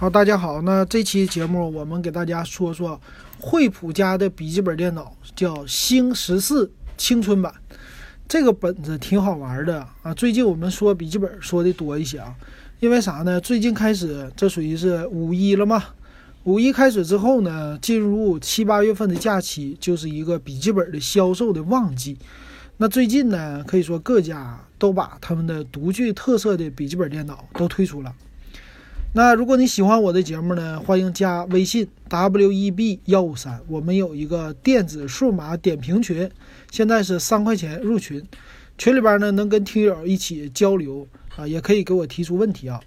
好，大家好，那这期节目我们给大家说说惠普家的笔记本电脑，叫星14青春版。这个本子挺好玩的啊，最近我们说笔记本说的多一些啊，因为啥呢？最近开始，这属于是五一了嘛，五一开始之后呢，进入7、8月份的假期，就是一个笔记本的销售的旺季。那最近呢，可以说各家都把他们的独具特色的笔记本电脑都推出了。那如果你喜欢我的节目呢，欢迎加微信 WEB153， 我们有一个电子数码点评群，现在是3块钱入群，群里边呢能跟听友一起交流啊，也可以给我提出问题啊。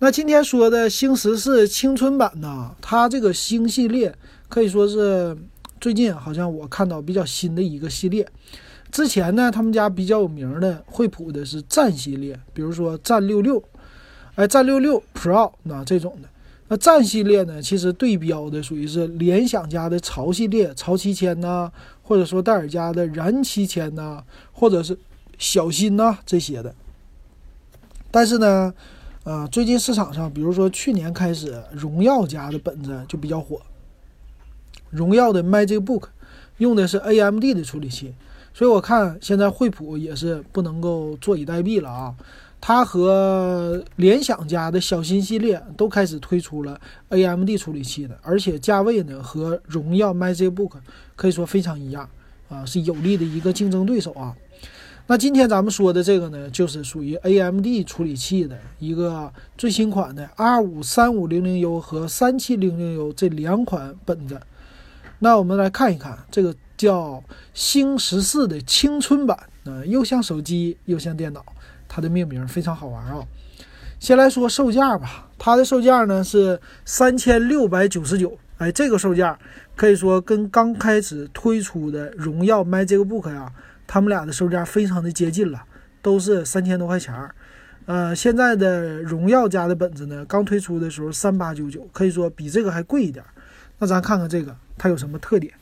那今天说的星14青春版呢，它这个星系列可以说是最近好像我看到比较新的一个系列。之前呢他们家比较有名的惠普的是战系列，比如说战66。战66 Pro 那这种的，那战系列呢，其实对标的属于是联想家的潮系列，潮7000呐，或者说戴尔家的燃7000呐，或者是小新呐这些的。但是呢，最近市场上，比如说去年开始，荣耀家的本子就比较火，荣耀的 MagicBook 用的是 AMD 的处理器，所以我看现在惠普也是不能够坐以待毙了啊。它和联想家的小新系列都开始推出了 AMD 处理器的，而且价位呢和荣耀 MagicBook 可以说非常一样啊，是有力的一个竞争对手啊。那今天咱们说的这个呢，就是属于 AMD 处理器的一个最新款的 R5 3500U 和 3700U 这两款本子。那我们来看一看这个叫星14的青春版，又像手机又像电脑，它的命名非常好玩啊。先来说售价吧，它的售价呢是3699，哎，这个售价可以说跟刚开始推出的荣耀 MagicBook 啊，他们俩的售价非常的接近了，都是3000多块钱。现在的荣耀家的本子呢，刚推出的时候3899，可以说比这个还贵一点。那咱看看这个它有什么特点。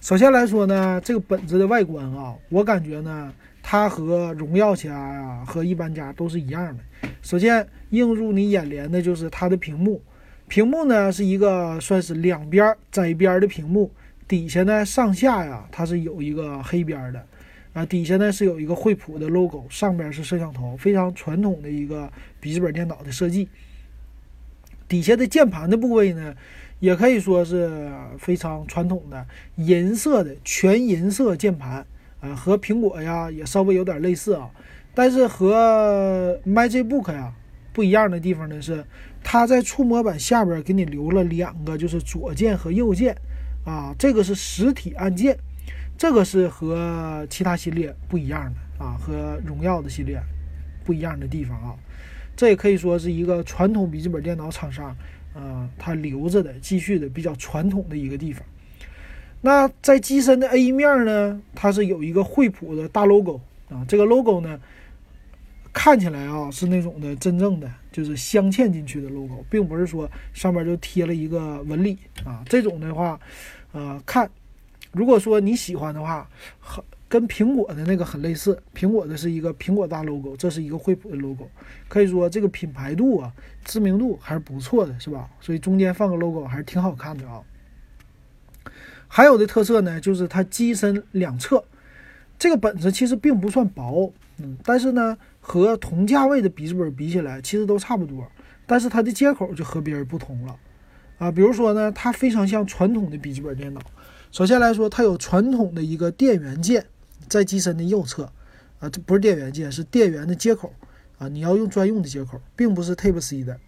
首先来说呢，这个本子的外观啊，我感觉呢它和荣耀家啊和一般家都是一样的。首先映入你眼帘的就是它的屏幕，屏幕呢是一个算是两边窄边的屏幕，底下呢上下呀它是有一个黑边的啊，底下呢是有一个惠普的 logo， 上边是摄像头，非常传统的一个笔记本电脑的设计。底下的键盘的部位呢也可以说是非常传统的银色的全银色键盘啊，和苹果呀也稍微有点类似啊，但是和 MagicBook 呀不一样的地方呢是，它在触摸板下边给你留了2个，就是左键和右键啊，这个是实体按键，这个是和其他系列不一样的啊，和荣耀的系列不一样的地方啊。这也可以说是一个传统笔记本电脑厂商它留着的继续的比较传统的一个地方。那在机身的 A 面呢，它是有一个惠普的大 logo 啊，这个 logo 呢看起来啊是那种的真正的就是镶嵌进去的 logo， 并不是说上面就贴了一个纹理啊，这种的话看如果说你喜欢的话，跟苹果的那个很类似，苹果的是一个苹果大 logo， 这是一个惠普的 logo， 可以说这个品牌度啊知名度还是不错的，是吧？所以中间放个 logo 还是挺好看的啊。还有的特色呢，就是它机身两侧，这个本子其实并不算薄，但是呢，和同价位的笔记本比起来，其实都差不多，但是它的接口就和别人不同了啊。比如说呢，它非常像传统的笔记本电脑。首先来说，它有传统的一个电源键，在机身的右侧啊，这不是电源键，是电源的接口啊，你要用专用的接口，并不是 Type-C 的。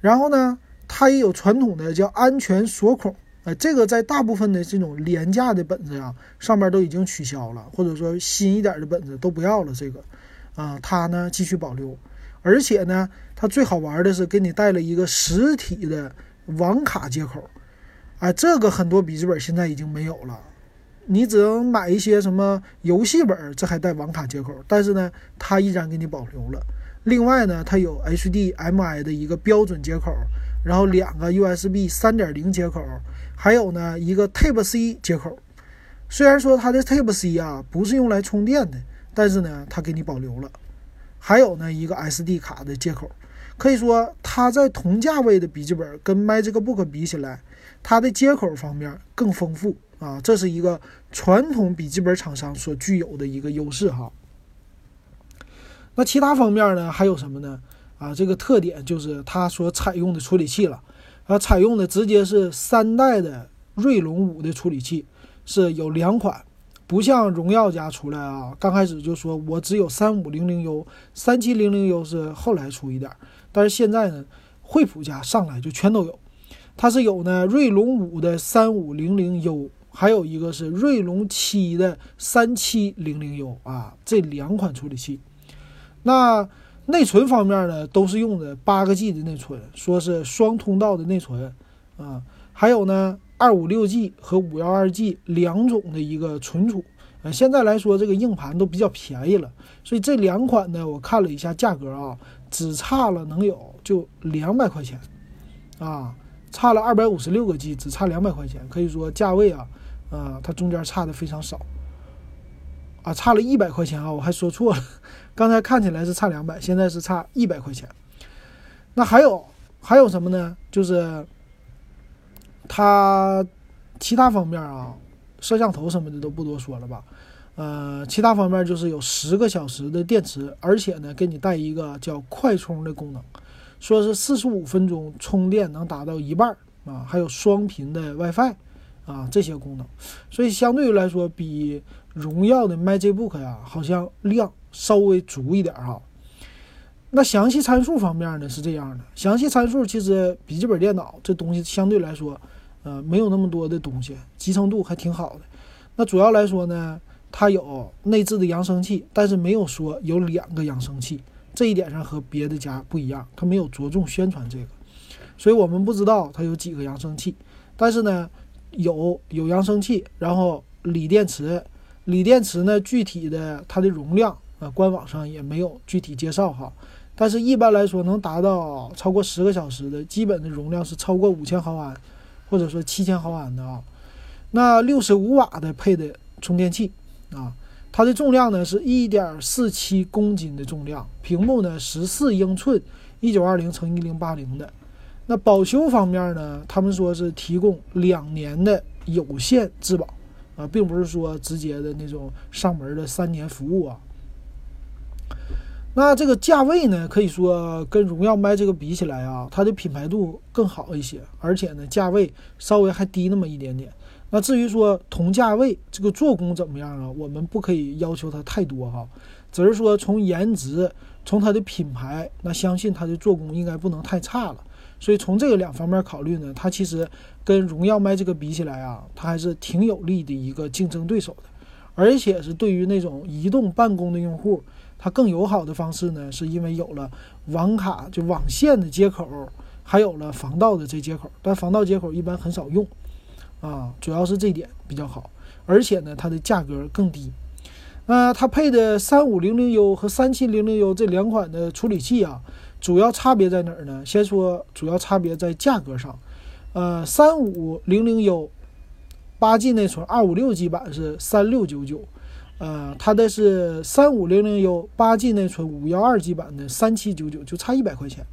然后呢，它也有传统的叫安全锁孔。这个在大部分的这种廉价的本子啊，上面都已经取消了，或者说新一点的本子都不要了。这个啊，它呢继续保留，而且呢，它最好玩的是给你带了一个实体的网卡接口，这个很多笔记本现在已经没有了，你只能买一些什么游戏本，这还带网卡接口，但是呢，它依然给你保留了。另外呢，它有 HDMI 的一个标准接口，然后2个 USB 3.0 接口，还有呢一个 Type-C 接口。虽然说它的 Type-C 啊不是用来充电的，但是呢它给你保留了。还有呢一个 SD 卡的接口，可以说它在同价位的笔记本跟 MagicBook 比起来，它的接口方面更丰富啊，这是一个传统笔记本厂商所具有的一个优势哈。那其他方面呢，还有什么呢？啊，这个特点就是它所采用的处理器了，啊，采用的直接是3代的锐龙5的处理器，是有2款，不像荣耀家出来啊，刚开始就说我只有 3500U、3700U 是后来出一点，但是现在呢，惠普家上来就全都有，它是有呢锐龙5的 3500U， 还有一个是锐龙7的 3700U 啊，这2款处理器。那内存方面呢，都是用的8G 的内存，说是双通道的内存啊，还有呢 256G 和 512G 2种的一个存储。现在来说这个硬盘都比较便宜了，所以这2款呢，我看了一下价格啊，只差了能有就200块钱啊，差了256个 G， 只差200块钱，可以说价位啊，它中间差的非常少。啊，差了100块钱啊！我还说错了，刚才看起来是差200，现在是差100块钱。那还有什么呢？就是它其他方面啊，摄像头什么的都不多说了吧。其他方面就是有10个小时的电池，而且呢，给你带一个叫快充的功能，说是45分钟充电能达到1半啊，还有双频的 WiFi 啊，这些功能。所以相对于来说，比荣耀的 MagicBook 呀，好像量稍微足一点哈。那详细参数方面呢是这样的，详细参数其实笔记本电脑这东西相对来说，没有那么多的东西，集成度还挺好的。那主要来说呢，它有内置的扬声器，但是没有说有2个扬声器，这一点上和别的家不一样，它没有着重宣传这个，所以我们不知道它有几个扬声器。但是呢，有扬声器，然后锂电池呢，具体的它的容量啊，官网上也没有具体介绍哈。但是一般来说，能达到超过10个小时的，基本的容量是超过5000毫安，或者说7000毫安的啊。那65瓦的配的充电器啊，它的重量呢是1.47公斤的重量，屏幕呢14英寸，1920×1080的。那保修方面呢，他们说是提供2年的有限质保。啊，并不是说直接的那种上门的3年服务啊。那这个价位呢，可以说跟荣耀麦这个比起来啊，它的品牌度更好一些，而且呢价位稍微还低那么一点点。那至于说同价位这个做工怎么样啊，我们不可以要求它太多哈，只是说从颜值，从它的品牌，那相信它的做工应该不能太差了。所以从这个2方面考虑呢，它其实跟荣耀麦这个比起来啊，它还是挺有利的一个竞争对手的，而且是对于那种移动办公的用户，它更友好的方式呢，是因为有了网卡就网线的接口，还有了防盗的这接口，但防盗接口一般很少用啊，主要是这点比较好，而且呢它的价格更低。那它配的 3500U 和 3700U 这2款的处理器啊，主要差别在哪儿呢？先说主要差别在价格上，3500U 8G 内存256G 版是3699，它的是3500U 8G 内存512G 版的3799，就差100块钱。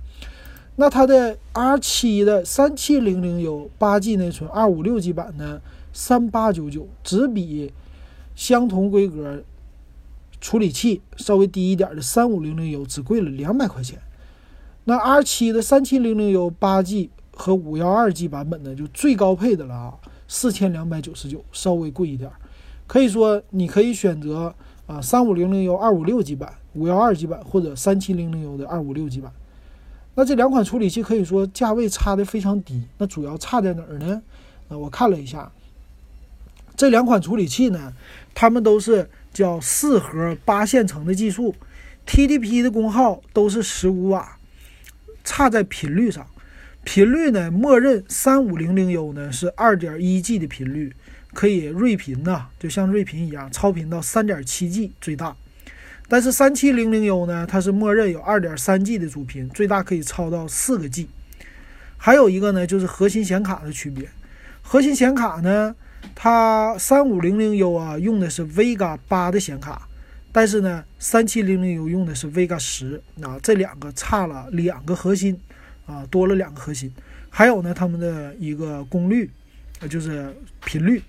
那它的 R7 的 3700U 8G 内存256G 版呢3899，只比相同规格处理器稍微低一点的 3500U 只贵了200块钱。那 R7 的 3700U 8G 和 512G 版本呢，就最高配的了啊，4299，稍微贵一点。可以说你可以选择啊 3500U 256G 版、512G 版或者 3700U 的 256G 版。那这2款处理器可以说价位差的非常低。那主要差在哪儿呢？我看了一下，这2款处理器呢，它们都是叫4核8线程的技术 ，TDP 的功耗都是15瓦。差在频率上，频率呢，默认 3500U 呢是 2.1G 的频率，可以睿频呐，就像睿频一样超频到 3.7G 最大。但是 3700U 呢，它是默认有 2.3G 的主频，最大可以超到4个 G。还有一个呢，就是核心显卡的区别。核心显卡呢，它 3500U 啊用的是 Vega 8的显卡，但是呢，3700U 用的是 Vega 10啊，这两个差了2个核心啊，多了2个核心。还有呢，他们的一个功率，就是频率。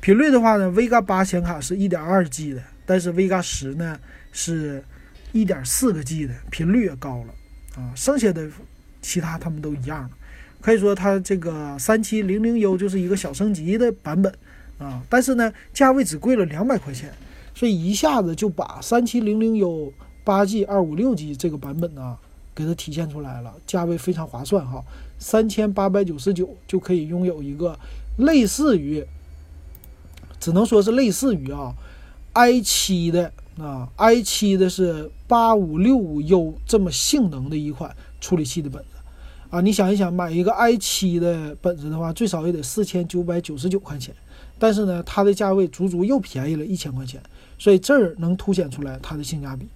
频率的话呢 ，Vega 8显卡是 1.2G 的，但是 Vega 10呢是 1.4G 的，频率也高了啊。剩下的其他他们都一样了，可以说它这个 3700U 就是一个小升级的版本啊，但是呢，价位只贵了200块钱，所以一下子就把 3700U 8G 256G 这个版本呢给它体现出来了，价位非常划算哈，3899就可以拥有一个类似于，只能说是类似于啊 i7 的啊 i7 的是 8565U 这么性能的一款处理器的本子啊。你想一想，买一个 i7 的本子的话，最少也得4999块钱，但是呢，它的价位足足又便宜了1000块钱，所以这儿能凸显出来它的性价比。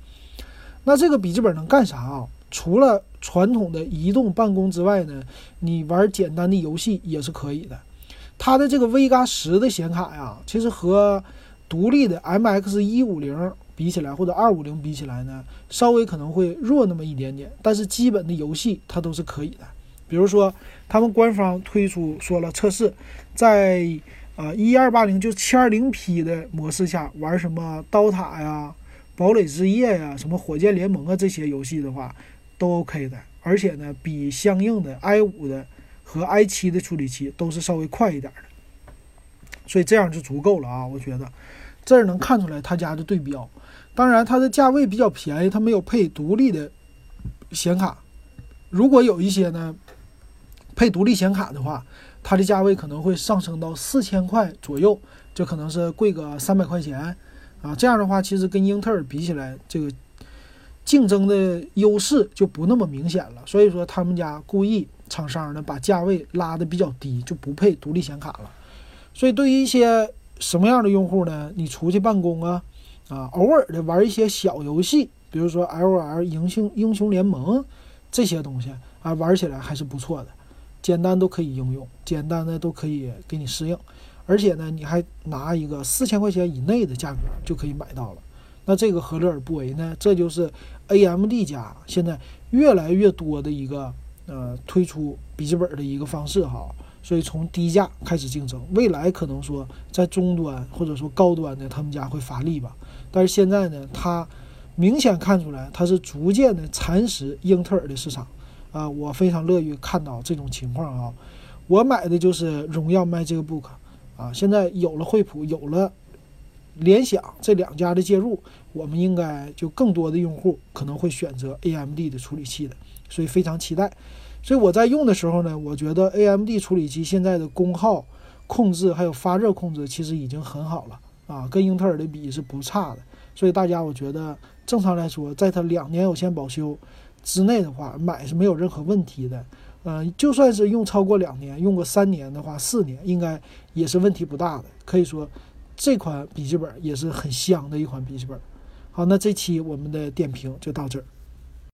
那这个笔记本能干啥啊？除了传统的移动办公之外呢，你玩简单的游戏也是可以的。它的这个 Vega 10的显卡呀，其实和独立的 MX150 比起来，或者250比起来呢，稍微可能会弱那么一点点，但是基本的游戏它都是可以的。比如说他们官方推出说了，测试在1280就 720P 的模式下玩什么刀塔呀、堡垒之夜呀、什么火箭联盟啊这些游戏的话都 OK 的，而且呢，比相应的 i5 的和 i7 的处理器都是稍微快一点的，所以这样就足够了啊。我觉得这儿能看出来他家的对标。当然它的价位比较便宜，它没有配独立的显卡，如果有一些呢配独立显卡的话，它的价位可能会上升到4000块左右，就可能是贵个300块钱啊。这样的话，其实跟英特尔比起来，这个竞争的优势就不那么明显了。所以说他们家故意厂商呢把价位拉得比较低，就不配独立显卡了。所以对于一些什么样的用户呢，你出去办公啊偶尔的玩一些小游戏，比如说 LOL 英雄联盟这些东西啊，玩起来还是不错的，简单都可以应用，简单的都可以给你适应，而且呢，你还拿一个4000块钱以内的价格就可以买到了，那这个何乐而不为呢？这就是 AMD 家现在越来越多的一个推出笔记本的一个方式哈。所以从低价开始竞争，未来可能说在中端或者说高端的他们家会乏力吧，但是现在呢，它明显看出来它是逐渐的蚕食英特尔的市场啊，我非常乐于看到这种情况啊。我买的就是荣耀MagicBook啊，现在有了惠普，有了联想这2家的介入，我们应该就更多的用户可能会选择 AMD 的处理器的，所以非常期待。所以我在用的时候呢，我觉得 AMD 处理器现在的功耗控制还有发热控制其实已经很好了啊，跟英特尔的比是不差的。所以大家，我觉得正常来说，在它2年有限保修之内的话，买是没有任何问题的。就算是用超过2年，用过3年的话，4年应该也是问题不大的。可以说这款笔记本也是很香的一款笔记本。好，那这期我们的点评就到这儿。